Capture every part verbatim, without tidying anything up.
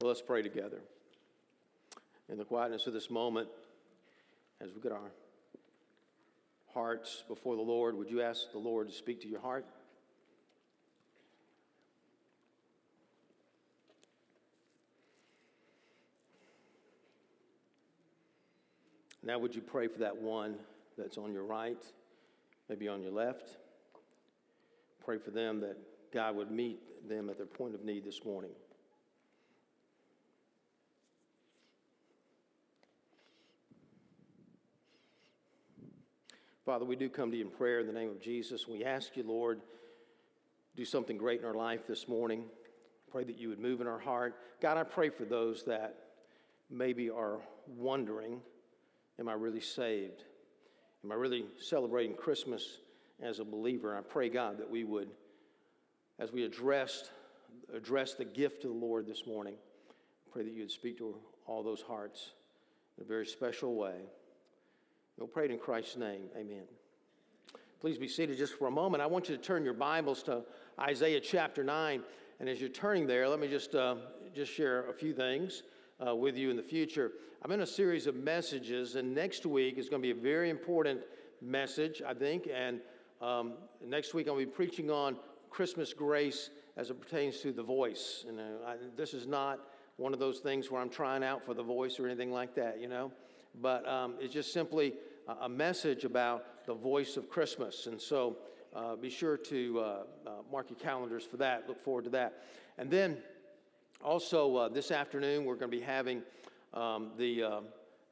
Well, let's pray together. In the quietness of this moment, as we get our hearts before the Lord, would you ask the Lord to speak to your heart? Now would you pray for that one that's on your right, maybe on your left? Pray for them that God would meet them at their point of need this morning. Father, we do come to you in prayer in the name of Jesus. We ask you, Lord, do something great in our life this morning. Pray that you would move in our heart. God, I pray for those that maybe are wondering, am I really saved? Am I really celebrating Christmas as a believer? I pray, God, that we would, as we addressed, address the gift of the Lord this morning, pray that you would speak to all those hearts in a very special way. We'll pray it in Christ's name. Amen. Please be seated just for a moment. I want you to turn your Bibles to Isaiah chapter nine. And as you're turning there, let me just uh, just share a few things uh, with you in the future. I'm in a series of messages, and next week is going to be a very important message, I think. And um, next week I'll be preaching on Christmas grace as it pertains to the voice. And uh, I, this is not one of those things where I'm trying out for the voice or anything like that, you know. But um, it's just simply a message about the voice of Christmas. And so uh, be sure to uh, uh, mark your calendars for that. Look forward to that. And then also uh, this afternoon, we're going to be having um, the uh,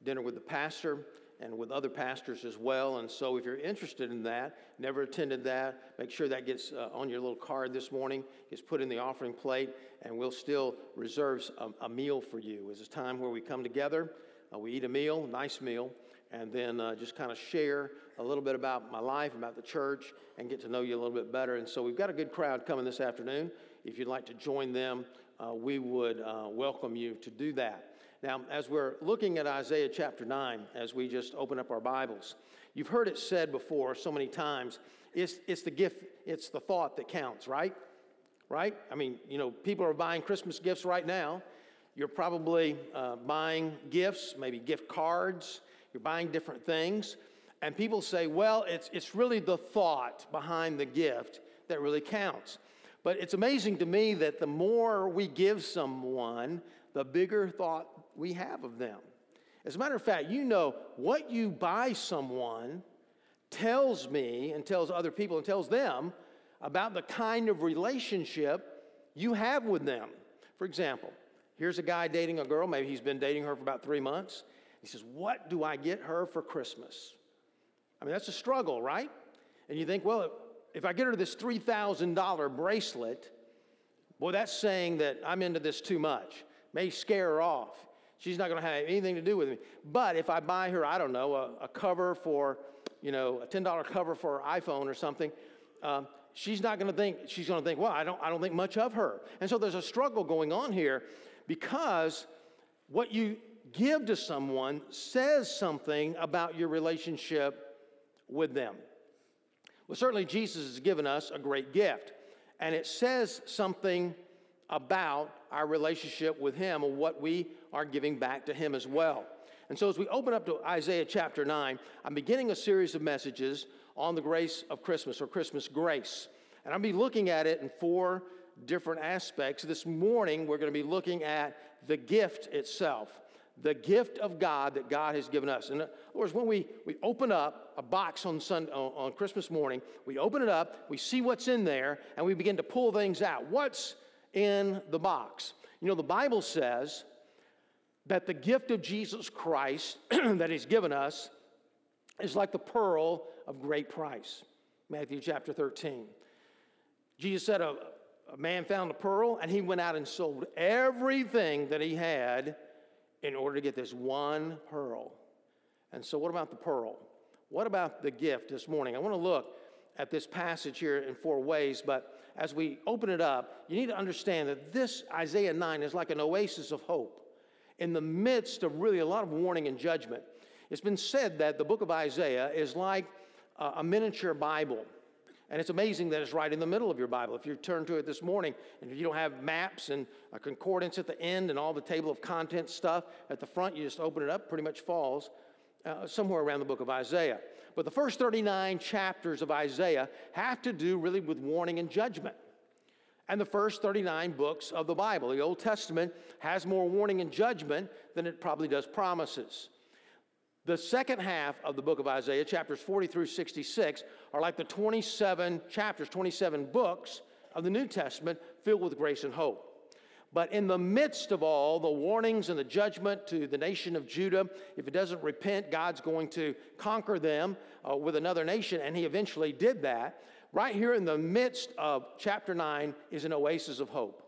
dinner with the pastor and with other pastors as well. And so if you're interested in that, never attended that, make sure that gets uh, on your little card this morning, gets put in the offering plate, and we'll still reserve a, a meal for you. It's a time where we come together. Uh, we eat a meal, nice meal, and then uh, just kind of share a little bit about my life, about the church, and get to know you a little bit better. And so we've got a good crowd coming this afternoon. If you'd like to join them, uh, we would uh, welcome you to do that. Now, as we're looking at Isaiah chapter nine, as we just open up our Bibles, you've heard it said before so many times, it's, it's the gift, it's the thought that counts, right? Right? I mean, you know, people are buying Christmas gifts right now. You're probably uh, buying gifts, maybe gift cards. You're buying different things. And people say, well, it's it's really the thought behind the gift that really counts. But it's amazing to me that the more we give someone, the bigger thought we have of them. As a matter of fact, you know, what you buy someone tells me and tells other people and tells them about the kind of relationship you have with them. For example, here's a guy dating a girl. Maybe he's been dating her for about three months. He says, what do I get her for Christmas? I mean, that's a struggle, right? And you think, well, if I get her this three thousand dollars bracelet, boy, that's saying that I'm into this too much. May scare her off. She's not going to have anything to do with me. But if I buy her, I don't know, a, a cover for, you know, a ten dollars cover for her iPhone or something, um, she's not going to think, she's going to think, well, I don't, I don't think much of her. And so there's a struggle going on here. Because what you give to someone says something about your relationship with them. Well, certainly Jesus has given us a great gift, and it says something about our relationship with him and what we are giving back to him as well. And so as we open up to Isaiah chapter nine, I'm beginning a series of messages on the grace of Christmas or Christmas grace. And I'll be looking at it in four different aspects. This morning, we're going to be looking at the gift itself, the gift of God that God has given us. In other words, when we, we open up a box on Sunday, on, on Christmas morning, we open it up, we see what's in there, and we begin to pull things out. What's in the box? You know, the Bible says that the gift of Jesus Christ that he's given us is like the pearl of great price. Matthew chapter thirteen. Jesus said, a A man found a pearl, and he went out and sold everything that he had in order to get this one pearl. And so what about the pearl? What about the gift this morning? I want to look at this passage here in four ways, but as we open it up, you need to understand that this Isaiah nine is like an oasis of hope in the midst of really a lot of warning and judgment. It's been said that the book of Isaiah is like a miniature Bible. And it's amazing that it's right in the middle of your Bible. If you turn to it this morning, and if you don't have maps and a concordance at the end and all the table of contents stuff at the front, you just open it up, pretty much falls uh, somewhere around the book of Isaiah. But the first thirty-nine chapters of Isaiah have to do really with warning and judgment. And the first thirty-nine books of the Bible, the Old Testament, has more warning and judgment than it probably does promises. The second half of the book of Isaiah, chapters forty through sixty-six, are like the twenty-seven chapters, twenty-seven books of the New Testament filled with grace and hope. But in the midst of all the warnings and the judgment to the nation of Judah, if it doesn't repent, God's going to conquer them uh, with another nation, and he eventually did that. Right here in the midst of chapter nine is an oasis of hope,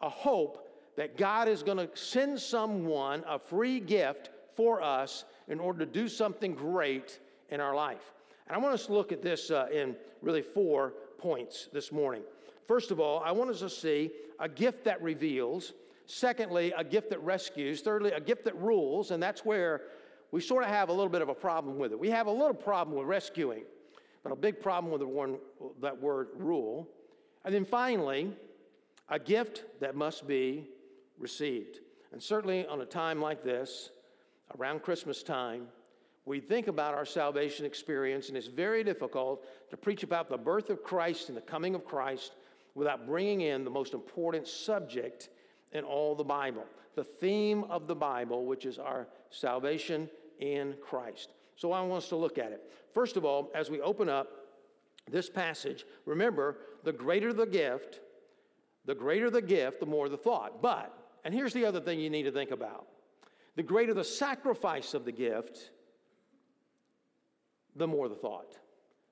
a hope that God is going to send someone a free gift for us in order to do something great in our life. And I want us to look at this uh, in really four points this morning. First of all, I want us to see a gift that reveals. Secondly, a gift that rescues. Thirdly, a gift that rules. And that's where we sort of have a little bit of a problem with it. We have a little problem with rescuing, but a big problem with the one, that word rule. And then finally, a gift that must be received. And certainly on a time like this, around Christmas time, we think about our salvation experience, and it's very difficult to preach about the birth of Christ and the coming of Christ without bringing in the most important subject in all the Bible, the theme of the Bible, which is our salvation in Christ. So I want us to look at it. First of all, as we open up this passage, remember, the greater the gift, the greater the gift, the more the thought. But, and here's the other thing you need to think about. The greater the sacrifice of the gift, the more the thought.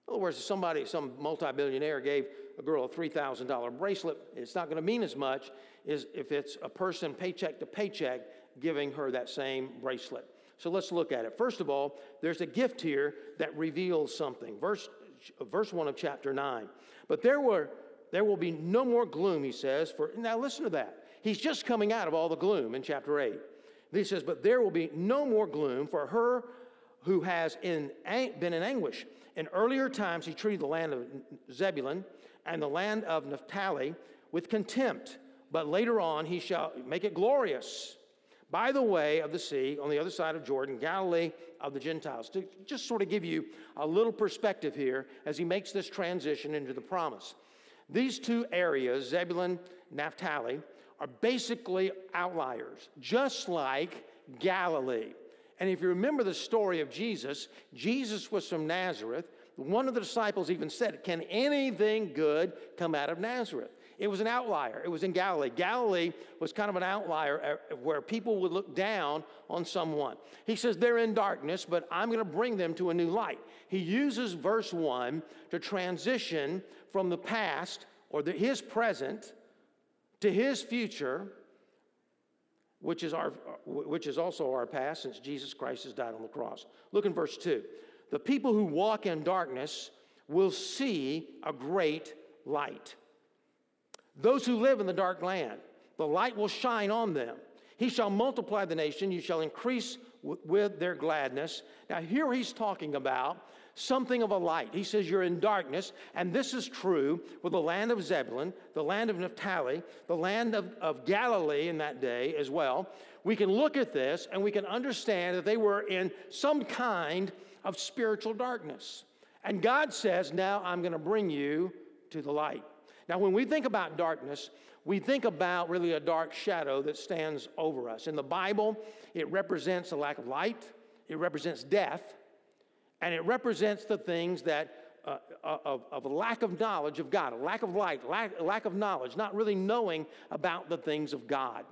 In other words, if somebody, some multi-billionaire gave a girl a three thousand dollars bracelet, it's not going to mean as much as if it's a person paycheck to paycheck giving her that same bracelet. So let's look at it. First of all, there's a gift here that reveals something. Verse, verse one of chapter nine. But there were, there will be no more gloom, he says. For now, listen to that. He's just coming out of all the gloom in chapter eight. He says, but there will be no more gloom for her who has in, been in anguish. In earlier times, he treated the land of Zebulun and the land of Naphtali with contempt. But later on, he shall make it glorious by the way of the sea on the other side of Jordan, Galilee of the Gentiles. To just sort of give you a little perspective here as he makes this transition into the promise. These two areas, Zebulun, Naphtali, are basically outliers, just like Galilee. And if you remember the story of Jesus, Jesus was from Nazareth. One of the disciples even said, can anything good come out of Nazareth? It was an outlier. It was in Galilee. Galilee was kind of an outlier where people would look down on someone. He says, they're in darkness, but I'm going to bring them to a new light. He uses verse one to transition from the past or the, his present to his future, which is our, which is also our past, since Jesus Christ has died on the cross. Look in verse two. The people who walk in darkness will see a great light. Those who live in the dark land, the light will shine on them. He shall multiply the nation. You shall increase w- with their gladness. Now here he's talking about something of a light. He says you're in darkness, and this is true with the land of Zebulun, the land of Naphtali, the land of, of Galilee in that day as well. We can look at this and we can understand that they were in some kind of spiritual darkness. And God says, now I'm going to bring you to the light. Now, when we think about darkness, we think about really a dark shadow that stands over us. In the Bible, it represents a lack of light, it represents death, and it represents the things that, uh, of, of a lack of knowledge of God, a lack of light, lack, lack of knowledge, not really knowing about the things of God.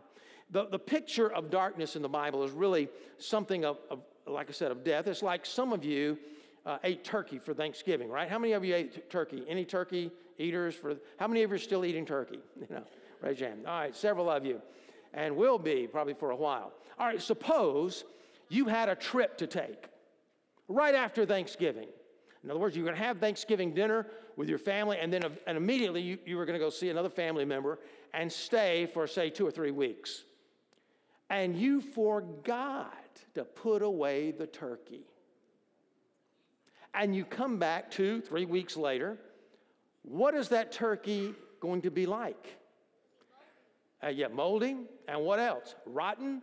The, the picture of darkness in the Bible is really something of, of, like I said, of death. It's like some of you Uh, ate turkey for Thanksgiving, right? How many of you ate t- turkey? Any turkey eaters? For how many of you are still eating turkey? You know, raise your hand. All right, several of you, and will be probably for a while. All right, suppose you had a trip to take right after Thanksgiving. In other words, you were going to have Thanksgiving dinner with your family, and then and immediately you, you were going to go see another family member and stay for, say, two or three weeks. And you forgot to put away the turkey. And you come back two, three weeks later, What is that turkey going to be like? Uh, yeah, moldy, and what else? Rotten,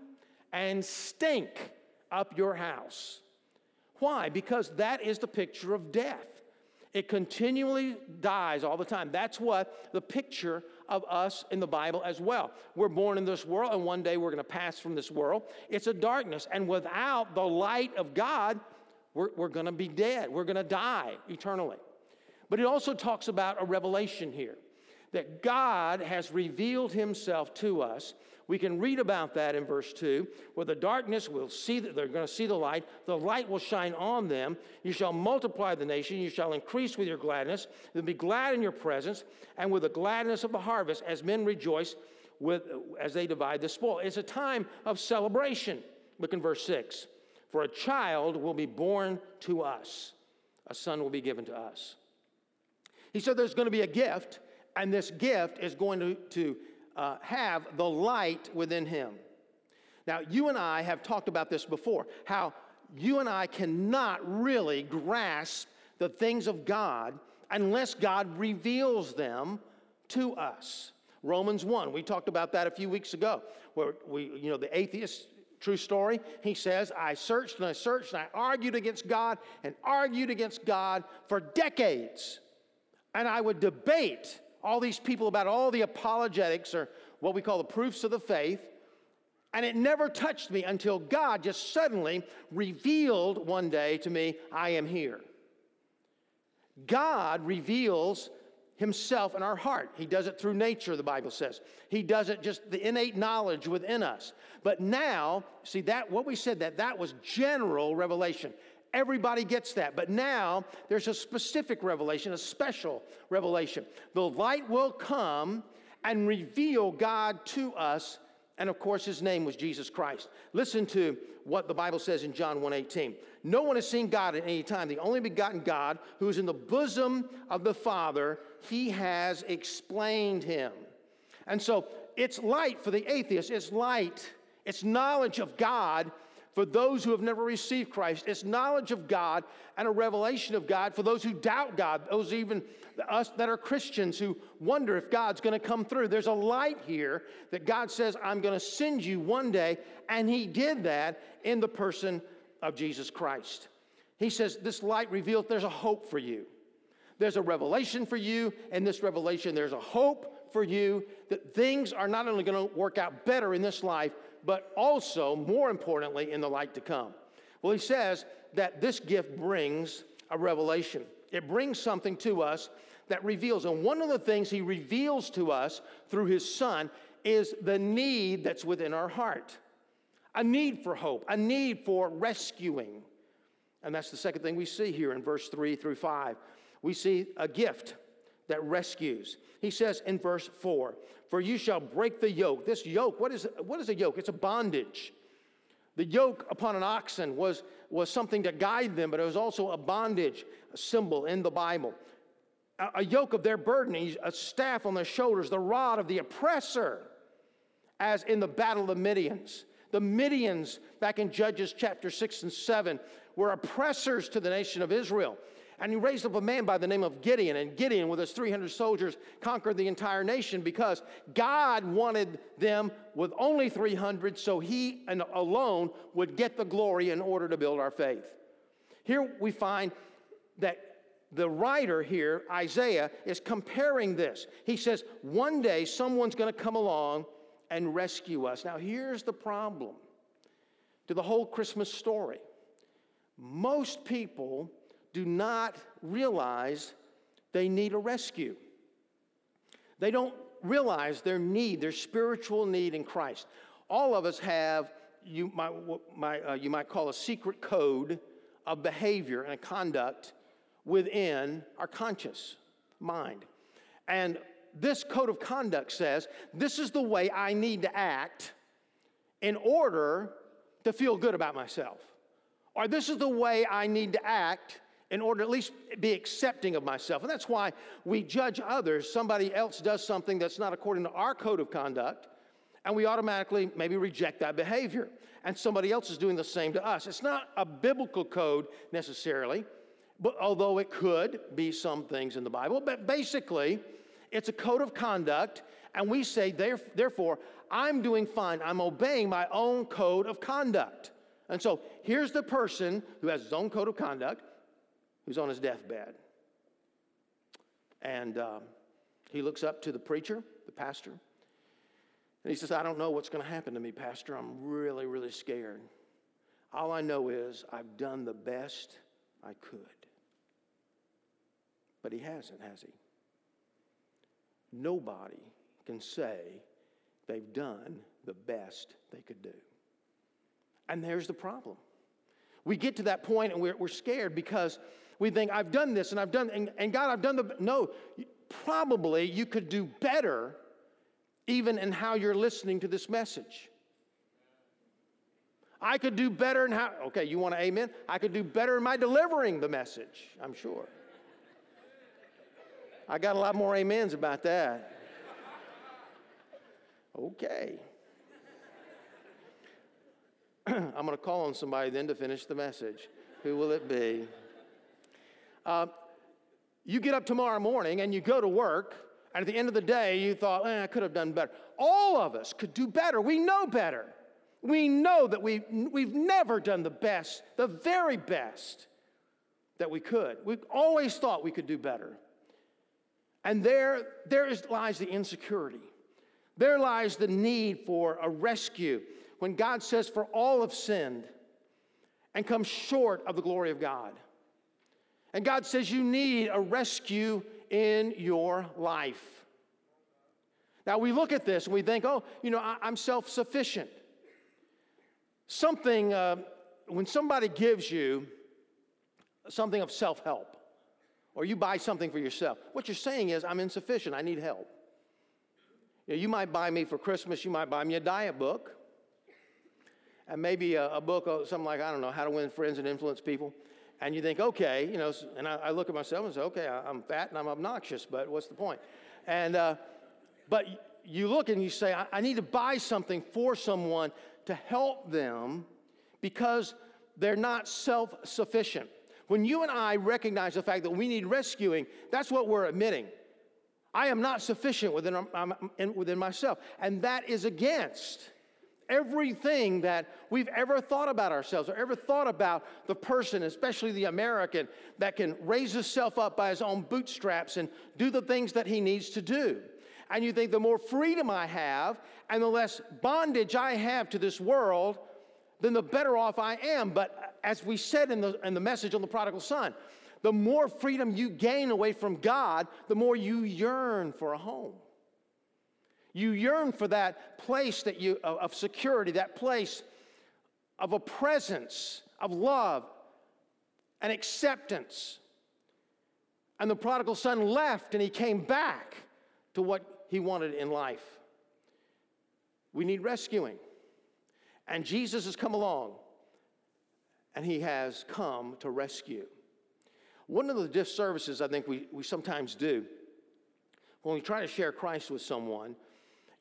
and stink up your house. Why? Because that is the picture of death. It continually dies all the time. That's what the picture of us in the Bible as well. We're born in this world, and one day we're going to pass from this world. It's a darkness, and without the light of God, we're, we're going to be dead. We're going to die eternally. But it also talks about a revelation here, that God has revealed himself to us. We can read about that in verse two, where the darkness will see, that they're going to see the light. The light will shine on them. You shall multiply the nation. You shall increase with your gladness. They'll be glad in your presence, and with the gladness of the harvest, as men rejoice with as they divide the spoil. It's a time of celebration. Look in verse six. For a child will be born to us. A son will be given to us. He said there's going to be a gift, and this gift is going to, to uh, have the light within him. Now, you and I have talked about this before, how you and I cannot really grasp the things of God unless God reveals them to us. Romans one, we talked about that a few weeks ago, where we, you know, the atheist, true story, he says, I searched and I searched and I argued against God and argued against God for decades. And I would debate all these people about all the apologetics, or what we call the proofs of the faith, and it never touched me until God just suddenly revealed one day to me, I am here. God reveals himself in our heart. He does it through nature, the Bible says. He does it just the innate knowledge within us. But now, see that what we said, that that was general revelation. Everybody gets that. But now there's a specific revelation, a special revelation. The light will come and reveal God to us. And of course, his name was Jesus Christ. Listen to what the Bible says in John one eighteen. No one has seen God at any time. The only begotten God, who is in the bosom of the Father, he has explained him. And so it's light for the atheist. It's light. It's knowledge of God for those who have never received Christ. It's knowledge of God and a revelation of God for those who doubt God, those even us that are Christians who wonder if God's going to come through. There's a light here that God says, I'm going to send you one day, and he did that in the person of Jesus Christ. He says, this light revealed there's a hope for you. There's a revelation for you, and this revelation, there's a hope for you that things are not only going to work out better in this life, but also, more importantly, in the light to come. Well, he says that this gift brings a revelation. It brings something to us that reveals. And one of the things he reveals to us through his son is the need that's within our heart. A need for hope, a need for rescuing. And that's the second thing we see here in verse three through five. We see a gift that rescues. He says in verse four, for you shall break the yoke. This yoke, what is what is a yoke? It's a bondage. The yoke upon an oxen was, was something to guide them, but it was also a bondage symbol in the Bible. A, a yoke of their burden, a staff on their shoulders, the rod of the oppressor, as in the battle of the Midians. The Midians, back in Judges chapter six and seven, were oppressors to the nation of Israel. And he raised up a man by the name of Gideon. And Gideon, with his three hundred soldiers, conquered the entire nation because God wanted them with only three hundred, so he alone would get the glory in order to build our faith. Here we find that the writer here, Isaiah, is comparing this. He says, one day someone's going to come along and rescue us. Now, here's the problem to the whole Christmas story. Most people do not realize they need a rescue. They don't realize their need, their spiritual need in Christ. All of us have, you might, my, uh, you might call a secret code of behavior and conduct within our conscious mind. And this code of conduct says, this is the way I need to act in order to feel good about myself. Or this is the way I need to act in order to at least be accepting of myself. And that's why we judge others. Somebody else does something that's not according to our code of conduct, and we automatically maybe reject that behavior. And somebody else is doing the same to us. It's not a biblical code necessarily, but although it could be some things in the Bible, but basically it's a code of conduct, and we say, therefore, I'm doing fine. I'm obeying my own code of conduct. And so here's the person who has his own code of conduct, who's on his deathbed. And um, he looks up to the preacher, the pastor, and he says, I don't know what's going to happen to me, Pastor. I'm really, really scared. All I know is I've done the best I could. But he hasn't, has he? Nobody can say they've done the best they could do. And there's the problem. We get to that point and we're, we're scared because we think, I've done this and I've done, and, and God, I've done the, no, probably you could do better even in how you're listening to this message. I could do better in how, okay, you want to amen? I could do better in my delivering the message, I'm sure. I got a lot more amens about that. Okay. I'm going to call on somebody then to finish the message. Who will it be? Uh, you get up tomorrow morning and you go to work, and at the end of the day, you thought, eh, I could have done better. All of us could do better. We know better. We know that we, we've never done the best, the very best that we could. We've always thought we could do better. And there, there is, lies the insecurity. There lies the need for a rescue. When God says, for all have sinned and come short of the glory of God. And God says you need a rescue in your life. Now we look at this and we think, oh, you know, I, I'm self-sufficient. Something, uh, when somebody gives you something of self-help, or you buy something for yourself, what you're saying is, I'm insufficient, I need help. You know, you might buy me for Christmas, you might buy me a diet book, and maybe a, a book, something like, I don't know, How to Win Friends and Influence People, and you think, okay, you know, and I, I look at myself and say, okay, I, I'm fat and I'm obnoxious, but what's the point? And, uh, but you look and you say, I, I need to buy something for someone to help them because they're not self-sufficient. When you and I recognize the fact that we need rescuing, that's what we're admitting. I am not sufficient within, within myself. And that is against everything that we've ever thought about ourselves or ever thought about the person, especially the American, that can raise himself up by his own bootstraps and do the things that he needs to do. And you think the more freedom I have and the less bondage I have to this world, then the better off I am. But as we said in the, in the message on the prodigal son, the more freedom you gain away from God, the more you yearn for a home. You yearn for that place that you of security, that place of a presence, of love, and acceptance. And the prodigal son left and he came back to what he wanted in life. We need rescuing. And Jesus has come along, and he has come to rescue. One of the disservices I think we, we sometimes do when we try to share Christ with someone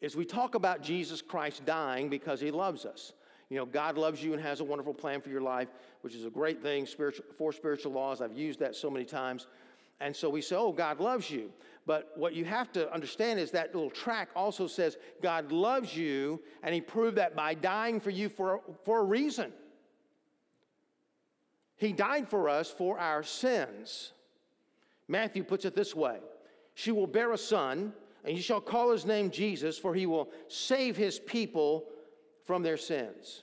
is we talk about Jesus Christ dying because he loves us. You know, God loves you and has a wonderful plan for your life, which is a great thing, spiritual, four spiritual laws. I've used that so many times. And so we say, oh, God loves you. But what you have to understand is that little track also says God loves you, and he proved that by dying for you for, for a reason. He died for us for our sins. Matthew puts it this way. She will bear a son, and you shall call his name Jesus, for he will save his people from their sins.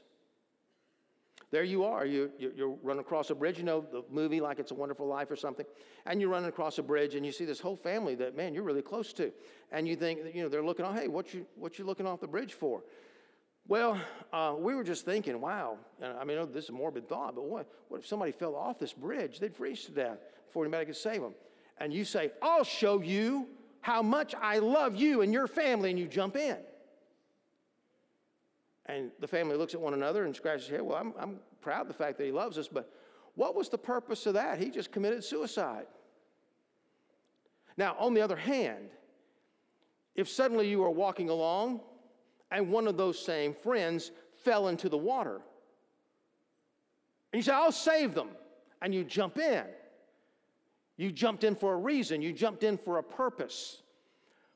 There you are. You, you, you run across a bridge. You know the movie Like It's a Wonderful Life or something. And you're running across a bridge, and you see this whole family that, man, you're really close to. And you think, you know, they're looking, oh, hey, what you, what you looking off the bridge for? Well, uh, we were just thinking, wow, I mean, this is a morbid thought, but what, what if somebody fell off this bridge? They'd freeze to death before anybody could save them. And you say, I'll show you how much I love you and your family, and you jump in. And the family looks at one another and scratches their head. Well, I'm, I'm proud of the fact that he loves us, but what was the purpose of that? He just committed suicide. Now, on the other hand, if suddenly you were walking along, and one of those same friends fell into the water, and you say, I'll save them, and you jump in. You jumped in for a reason. You jumped in for a purpose.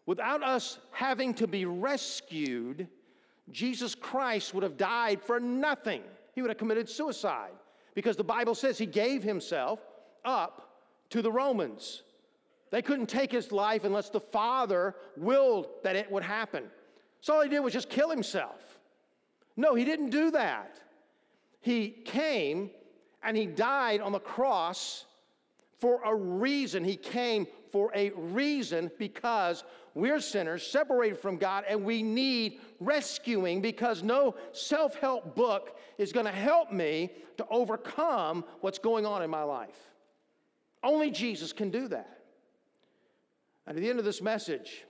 Without us having to be rescued, Jesus Christ would have died for nothing. He would have committed suicide because the Bible says he gave himself up to the Romans. They couldn't take his life unless the Father willed that it would happen. So all he did was just kill himself. No, he didn't do that. He came and he died on the cross for a reason. He came for a reason because we're sinners separated from God and we need rescuing, because no self-help book is going to help me to overcome what's going on in my life. Only Jesus can do that. And at the end of this message,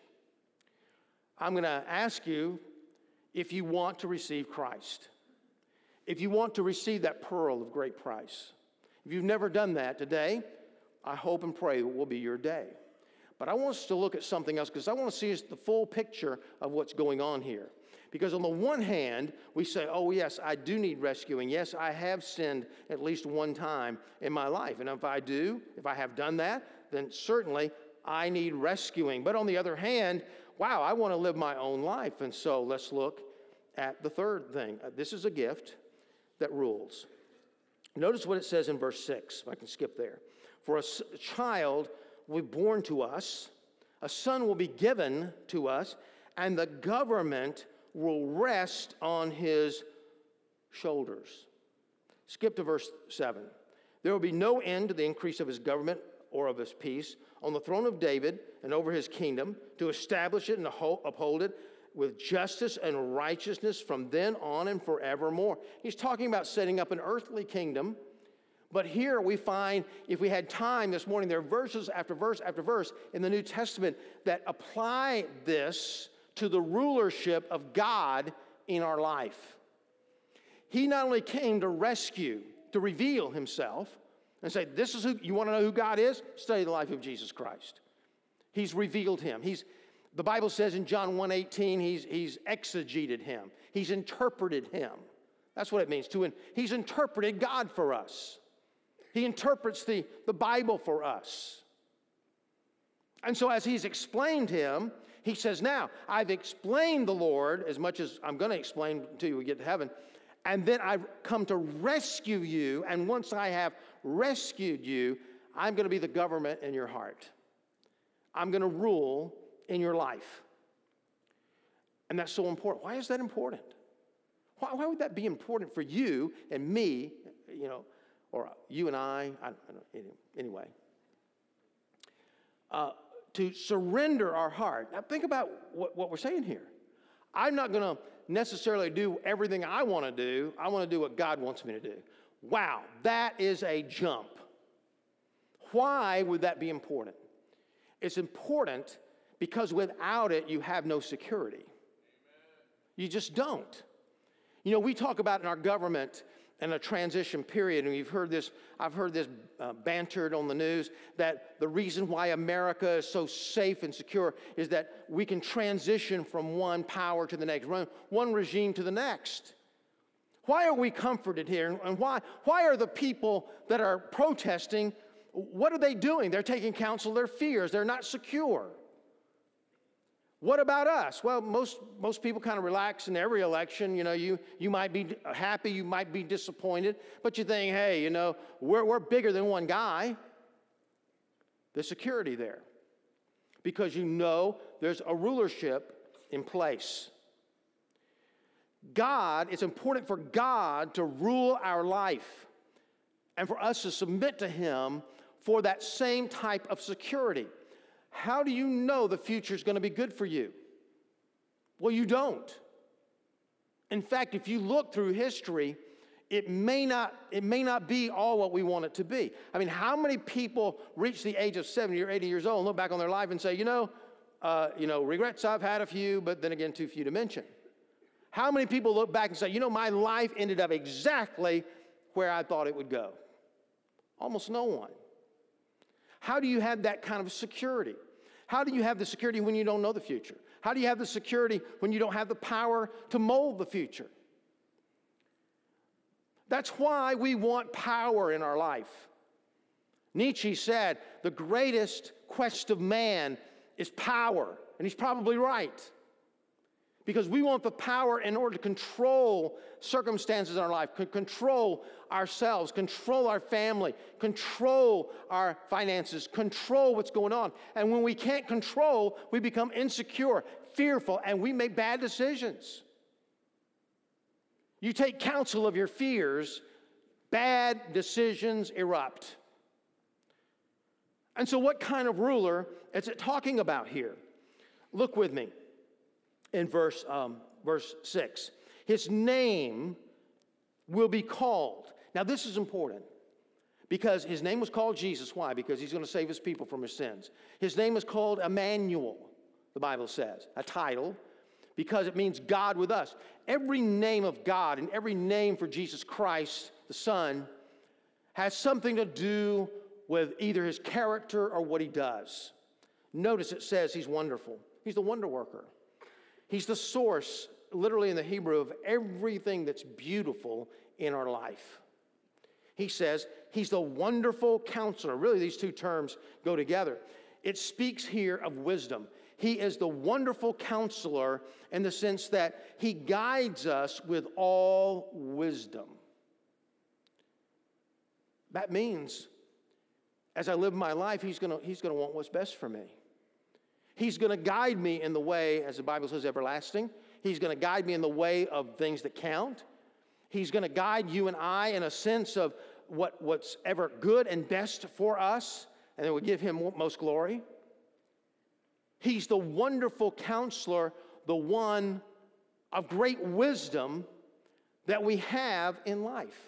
I'm going to ask you if you want to receive Christ, if you want to receive that pearl of great price. If you've never done that, today, I hope and pray it will be your day. But I want us to look at something else, because I want to see the full picture of what's going on here. Because on the one hand, we say, oh yes, I do need rescuing. Yes, I have sinned at least one time in my life. And if I do, if I have done that, then certainly I need rescuing. But on the other hand, wow, I want to live my own life. And so let's look at the third thing. This is a gift that rules. Notice what it says in verse six, if I can skip there. For a child will be born to us, a son will be given to us, and the government will rest on his shoulders. Skip to verse seven. There will be no end to the increase of his government or of his peace on the throne of David and over his kingdom, to establish it and uphold it with justice and righteousness from then on and forevermore. He's talking about setting up an earthly kingdom. But here we find, if we had time this morning, there are verses after verse after verse in the New Testament that apply this to the rulership of God in our life. He not only came to rescue, to reveal himself, and say, this is who, you want to know who God is? Study the life of Jesus Christ. He's revealed him. He's, the Bible says in John one eighteen, he's, he's exegeted him. He's interpreted him. That's what it means to, he's interpreted God for us. He interprets the, the Bible for us. And so as he's explained him, he says, now, I've explained the Lord as much as I'm going to explain to you when we get to heaven, and then I've come to rescue you, and once I have rescued you, I'm going to be the government in your heart. I'm going to rule in your life. And that's so important. Why is that important? Why, why would that be important for you and me, you know, or you and I, I don't know, anyway, uh, to surrender our heart. Now, think about what, what we're saying here. I'm not going to necessarily do everything I want to do. I want to do what God wants me to do. Wow, that is a jump. Why would that be important? It's important because without it, you have no security. Amen. You just don't. You know, we talk about in our government and a transition period, and you've heard this, I've heard this uh, bantered on the news, that the reason why America is so safe and secure is that we can transition from one power to the next, one regime to the next. Why are we comforted here? And why, why are the people that are protesting, what are they doing? They're taking counsel their fears. They're not secure. What about us? Well, most most people kind of relax in every election. You know, you you might be happy, you might be disappointed, but you think, hey, you know, we're we're bigger than one guy. There's security there, because you know there's a rulership in place. God, it's important for God to rule our life and for us to submit to him for that same type of security. How do you know the future is going to be good for you? Well, you don't. In fact, if you look through history, it may not, it may not be all what we want it to be. I mean, how many people reach the age of seventy or eighty years old and look back on their life and say, you know, uh, you know, regrets, I've had a few, but then again, too few to mention. How many people look back and say, you know, my life ended up exactly where I thought it would go? Almost no one. How do you have that kind of security? How do you have the security when you don't know the future? How do you have the security when you don't have the power to mold the future? That's why we want power in our life. Nietzsche said, the greatest quest of man is power. And he's probably right. Because we want the power in order to control circumstances in our life, control ourselves, control our family, control our finances, control what's going on. And when we can't control, we become insecure, fearful, and we make bad decisions. You take counsel of your fears, bad decisions erupt. And so what kind of ruler is it talking about here? Look with me. In verse um, verse six, his name will be called. Now this is important because his name was called Jesus. Why? Because he's going to save his people from his sins. His name is called Emmanuel, the Bible says, a title, because it means God with us. Every name of God and every name for Jesus Christ, the Son, has something to do with either his character or what he does. Notice it says he's wonderful. He's the wonder worker. He's the source, literally in the Hebrew, of everything that's beautiful in our life. He says he's the wonderful counselor. Really, these two terms go together. It speaks here of wisdom. He is the wonderful counselor in the sense that he guides us with all wisdom. That means as I live my life, he's going to he's going to want what's best for me. He's going to guide me in the way, as the Bible says, everlasting. He's going to guide me in the way of things that count. He's going to guide you and I in a sense of what, what's ever good and best for us, and it will give him most glory. He's the wonderful counselor, the one of great wisdom that we have in life.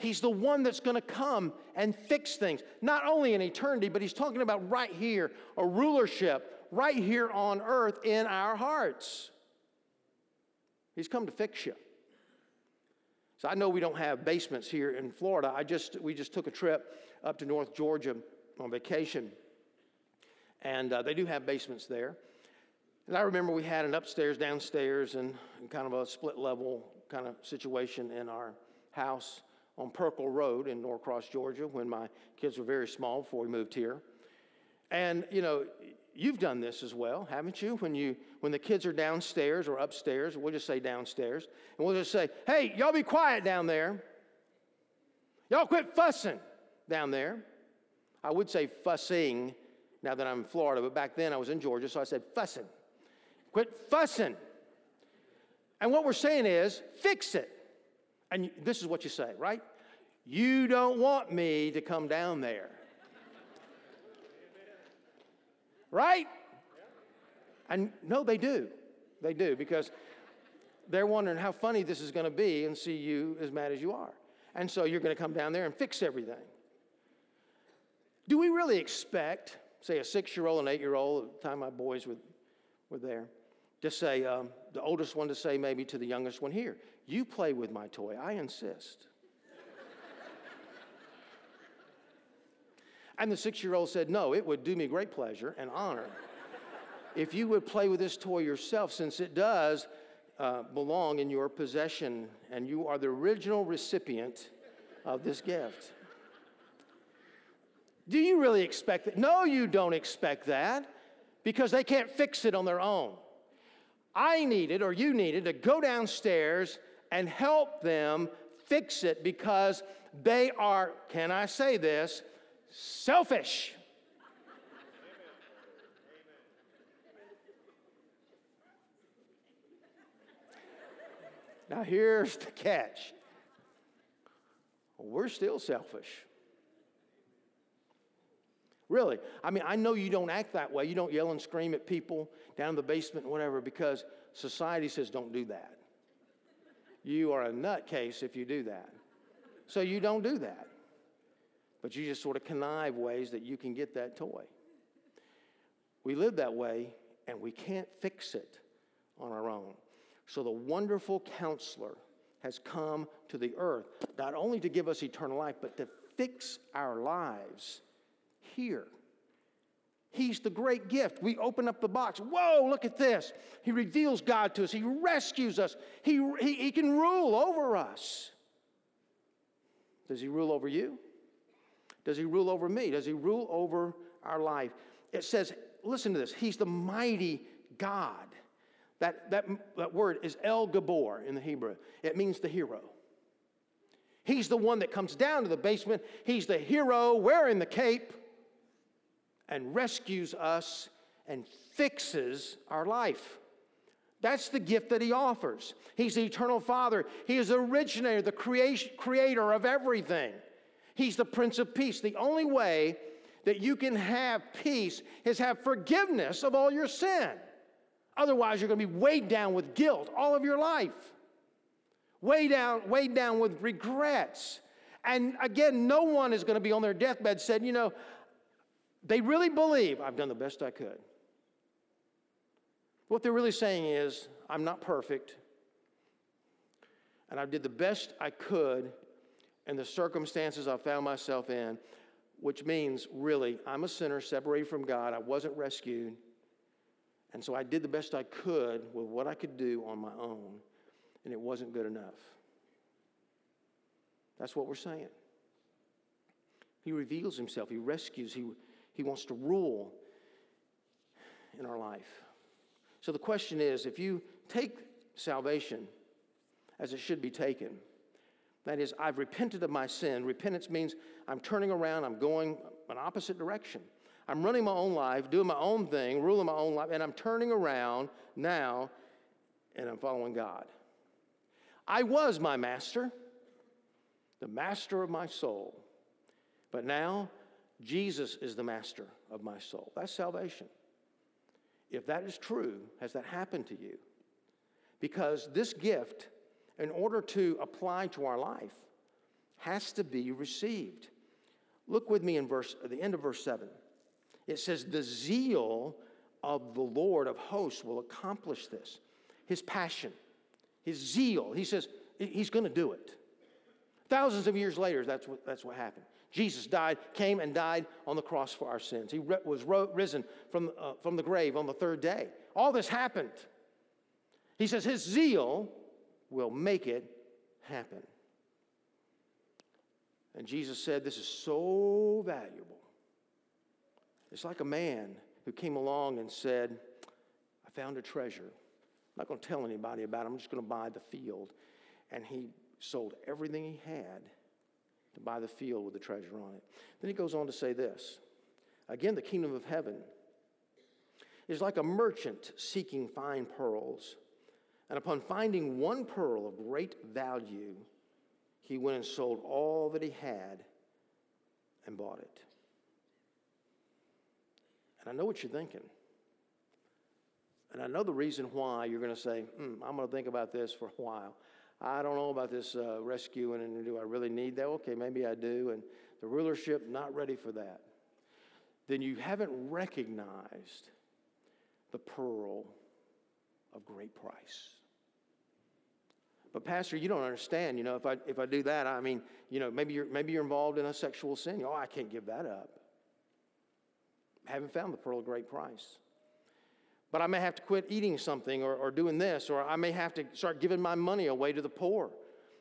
He's the one that's going to come and fix things, not only in eternity, but he's talking about right here, a rulership right here on earth in our hearts. He's come to fix you. So I know we don't have basements here in Florida. I just we just took a trip up to North Georgia on vacation, and uh, they do have basements there. And I remember we had an upstairs, downstairs, and, and kind of a split level kind of situation in our house on Perkle Road in Norcross, Georgia, when my kids were very small before we moved here. And, you know, you've done this as well, haven't you? When you when the kids are downstairs or upstairs, we'll just say downstairs, and we'll just say, hey, y'all be quiet down there. Y'all quit fussing down there. I would say fussing now that I'm in Florida, but back then I was in Georgia, so I said fussing. Quit fussing. And what we're saying is, fix it. And this is what you say, right? You don't want me to come down there. Right? And no, they do. They do, because they're wondering how funny this is going to be and see you as mad as you are. And so you're going to come down there and fix everything. Do we really expect, say, a six-year-old, an eight-year-old, at the time my boys were, were there, to say, um, the oldest one to say maybe to the youngest one here, you play with my toy, I insist. And the six-year-old said, no, it would do me great pleasure and honor if you would play with this toy yourself, since it does uh, belong in your possession, and you are the original recipient of this gift. Do you really expect that? No, you don't expect that, because they can't fix it on their own. I needed, or you needed, to go downstairs and help them fix it because they are, can I say this, selfish. Amen. Now here's the catch. We're still selfish. Really, I mean, I know you don't act that way. You don't yell and scream at people down in the basement and whatever, because society says don't do that. You are a nutcase if you do that. So you don't do that. But you just sort of connive ways that you can get that toy. We live that way, and we can't fix it on our own. So the wonderful counselor has come to the earth, not only to give us eternal life, but to fix our lives here. He's the great gift. We open up the box. Whoa, look at this. He reveals God to us. He rescues us. He, he, he can rule over us. Does he rule over you? Does he rule over me? Does he rule over our life? It says, listen to this, he's the mighty God. That, that, that word is El Gabor in the Hebrew. It means the hero. He's the one that comes down to the basement. He's the hero wearing the cape and rescues us and fixes our life. That's the gift that he offers. He's the eternal Father. He is the originator, the creation, creator of everything. He's the Prince of Peace. The only way that you can have peace is have forgiveness of all your sin. Otherwise, you're going to be weighed down with guilt all of your life. Weighed down, weighed down with regrets. And again, no one is going to be on their deathbed saying, you know, they really believe I've done the best I could. What they're really saying is, I'm not perfect, and I did the best I could in the circumstances I found myself in, which means, really, I'm a sinner separated from God. I wasn't rescued, and so I did the best I could with what I could do on my own, and it wasn't good enough. That's what we're saying. He reveals himself. He rescues. He, he wants to rule in our life. So the question is, if you take salvation as it should be taken, that is, I've repented of my sin. Repentance means I'm turning around, I'm going an opposite direction. I'm running my own life, doing my own thing, ruling my own life, and I'm turning around now, and I'm following God. I was my master, the master of my soul, but now Jesus is the master of my soul. That's salvation. If that is true, has that happened to you? Because this gift, in order to apply to our life, has to be received. Look with me in verse, at the end of verse seven. It says, the zeal of the Lord of hosts will accomplish this. His passion, his zeal. He says, he's going to do it. Thousands of years later, that's what, that's what happened. Jesus died, came and died on the cross for our sins. He re- was ro- risen from, uh, from the grave on the third day. All this happened. He says his zeal will make it happen. And Jesus said, this is so valuable. It's like a man who came along and said, I found a treasure. I'm not going to tell anybody about it. I'm just going to buy the field. And he sold everything he had to buy the field with the treasure on it. Then he goes on to say this. Again, the kingdom of heaven is like a merchant seeking fine pearls. And upon finding one pearl of great value, he went and sold all that he had and bought it. And I know what you're thinking. And I know the reason why you're going to say, mm, I'm going to think about this for a while. I don't know about this uh, rescuing, and do I really need that? Okay, maybe I do, and the rulership, not ready for that. Then you haven't recognized the pearl of great price. But Pastor, you don't understand. You know, if I if I do that, I mean, you know, maybe you're maybe you're involved in a sexual sin. Oh, I can't give that up. I haven't found the pearl of great price. But I may have to quit eating something or, or doing this, or I may have to start giving my money away to the poor.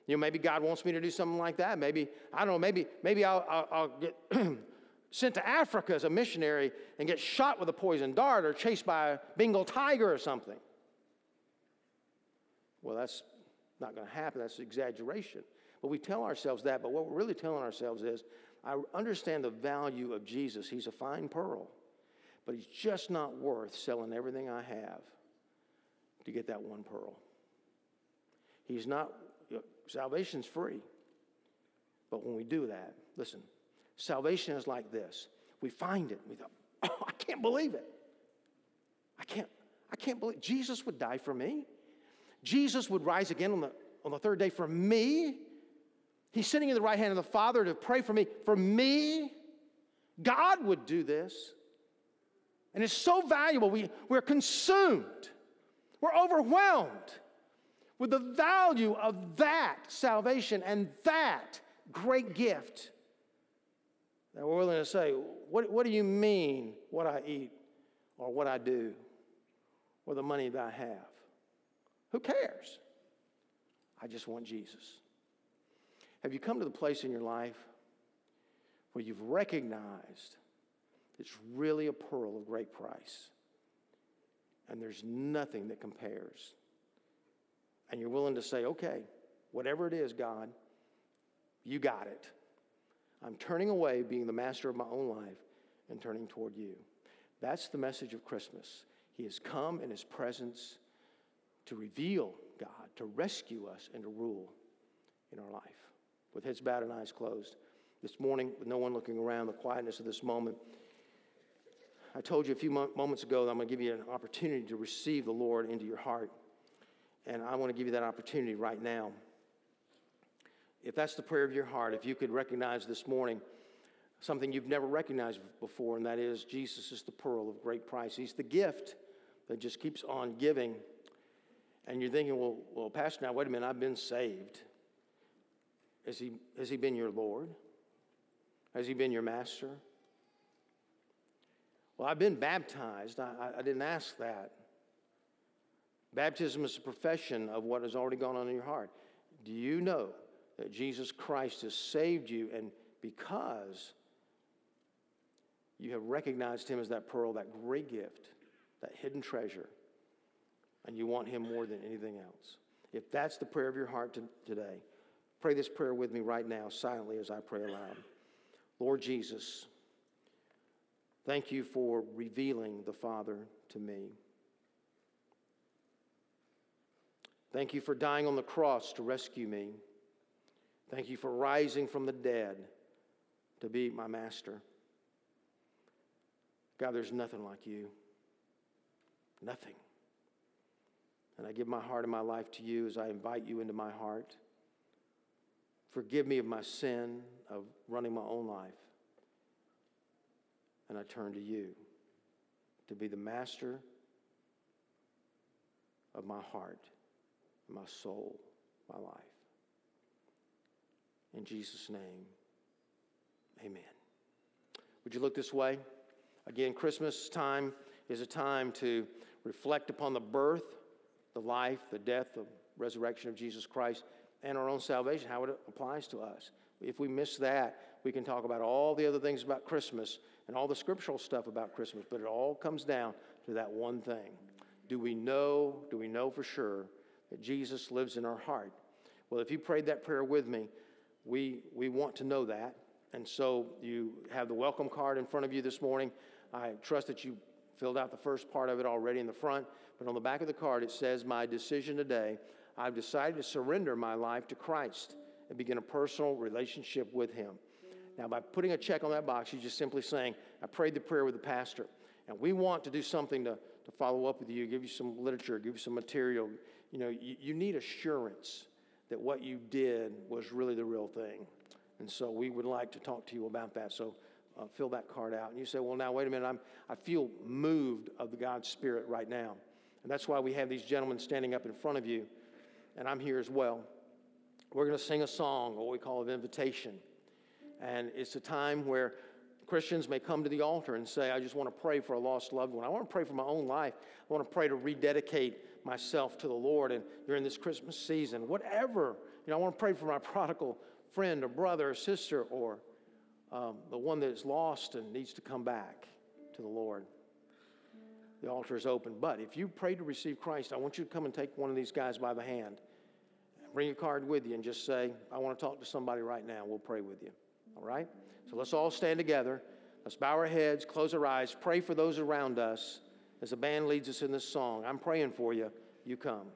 You know, maybe God wants me to do something like that. Maybe, I don't know, maybe maybe I'll, I'll, I'll get sent to Africa as a missionary and get shot with a poison dart or chased by a Bengal tiger or something. Well, that's not going to happen. That's exaggeration. But we tell ourselves that. But what we're really telling ourselves is, I understand the value of Jesus. He's a fine pearl. But he's just not worth selling everything I have to get that one pearl. He's not, you know, salvation's free. But when we do that, listen, salvation is like this. We find it. We thought, oh, I can't believe it. I can't, I can't believe Jesus would die for me. Jesus would rise again on the, on the third day for me. He's sitting at the right hand of the Father to pray for me. For me, God would do this. And it's so valuable. We, we're consumed. We're overwhelmed with the value of that salvation and that great gift. That we're willing to say, what, what do you mean what I eat or what I do or the money that I have? Who cares? I just want Jesus. Have you come to the place in your life where you've recognized it's really a pearl of great price, and there's nothing that compares. And you're willing to say, okay, whatever it is, God, you got it. I'm turning away being the master of my own life and turning toward you. That's the message of Christmas. He has come in his presence to reveal God, to rescue us, and to rule in our life. With heads bowed and eyes closed, this morning, with no one looking around, the quietness of this moment, I told you a few moments ago that I'm going to give you an opportunity to receive the Lord into your heart. And I want to give you that opportunity right now. If that's the prayer of your heart, if you could recognize this morning something you've never recognized before, and that is Jesus is the pearl of great price. He's the gift that just keeps on giving. And you're thinking, well, well, Pastor, now, wait a minute, I've been saved. Has he, has he been your Lord? Has he been your master? Well, I've been baptized. I, I didn't ask that. Baptism is a profession of what has already gone on in your heart. Do you know that Jesus Christ has saved you, and because you have recognized him as that pearl, that great gift, that hidden treasure, and you want him more than anything else? If that's the prayer of your heart today, pray this prayer with me right now, silently as I pray aloud. Lord Jesus, thank you for revealing the Father to me. Thank you for dying on the cross to rescue me. Thank you for rising from the dead to be my master. God, there's nothing like you. Nothing. And I give my heart and my life to you as I invite you into my heart. Forgive me of my sin of running my own life. And I turn to you to be the master of my heart, my soul, my life. In Jesus' name, amen. Would you look this way? Again, Christmas time is a time to reflect upon the birth, the life, the death, the resurrection of Jesus Christ, and our own salvation, how it applies to us. If we miss that, we can talk about all the other things about Christmas and all the scriptural stuff about Christmas, but it all comes down to that one thing. Do we know, do we know for sure that Jesus lives in our heart? Well, if you prayed that prayer with me, we we want to know that. And so you have the welcome card in front of you this morning. I trust that you filled out the first part of it already in the front. But on the back of the card, it says, my decision today, I've decided to surrender my life to Christ and begin a personal relationship with him. Now, by putting a check on that box, you're just simply saying, I prayed the prayer with the pastor. And we want to do something to, to follow up with you, give you some literature, give you some material. You know, you, you need assurance that what you did was really the real thing. And so we would like to talk to you about that. So uh, fill that card out. And you say, well, now, wait a minute. I'm, I feel moved of the God's Spirit right now. And that's why we have these gentlemen standing up in front of you. And I'm here as well. We're going to sing a song, what we call an invitation. And it's a time where Christians may come to the altar and say, I just want to pray for a lost loved one. I want to pray for my own life. I want to pray to rededicate myself to the Lord. And during this Christmas season, whatever, you know, I want to pray for my prodigal friend or brother or sister or um, the one that is lost and needs to come back to the Lord. The altar is open. But if you pray to receive Christ, I want you to come and take one of these guys by the hand. Bring your card with you and just say, I want to talk to somebody right now. We'll pray with you. All right? So let's all stand together. Let's bow our heads, close our eyes, pray for those around us. As the band leads us in this song, I'm praying for you. You come.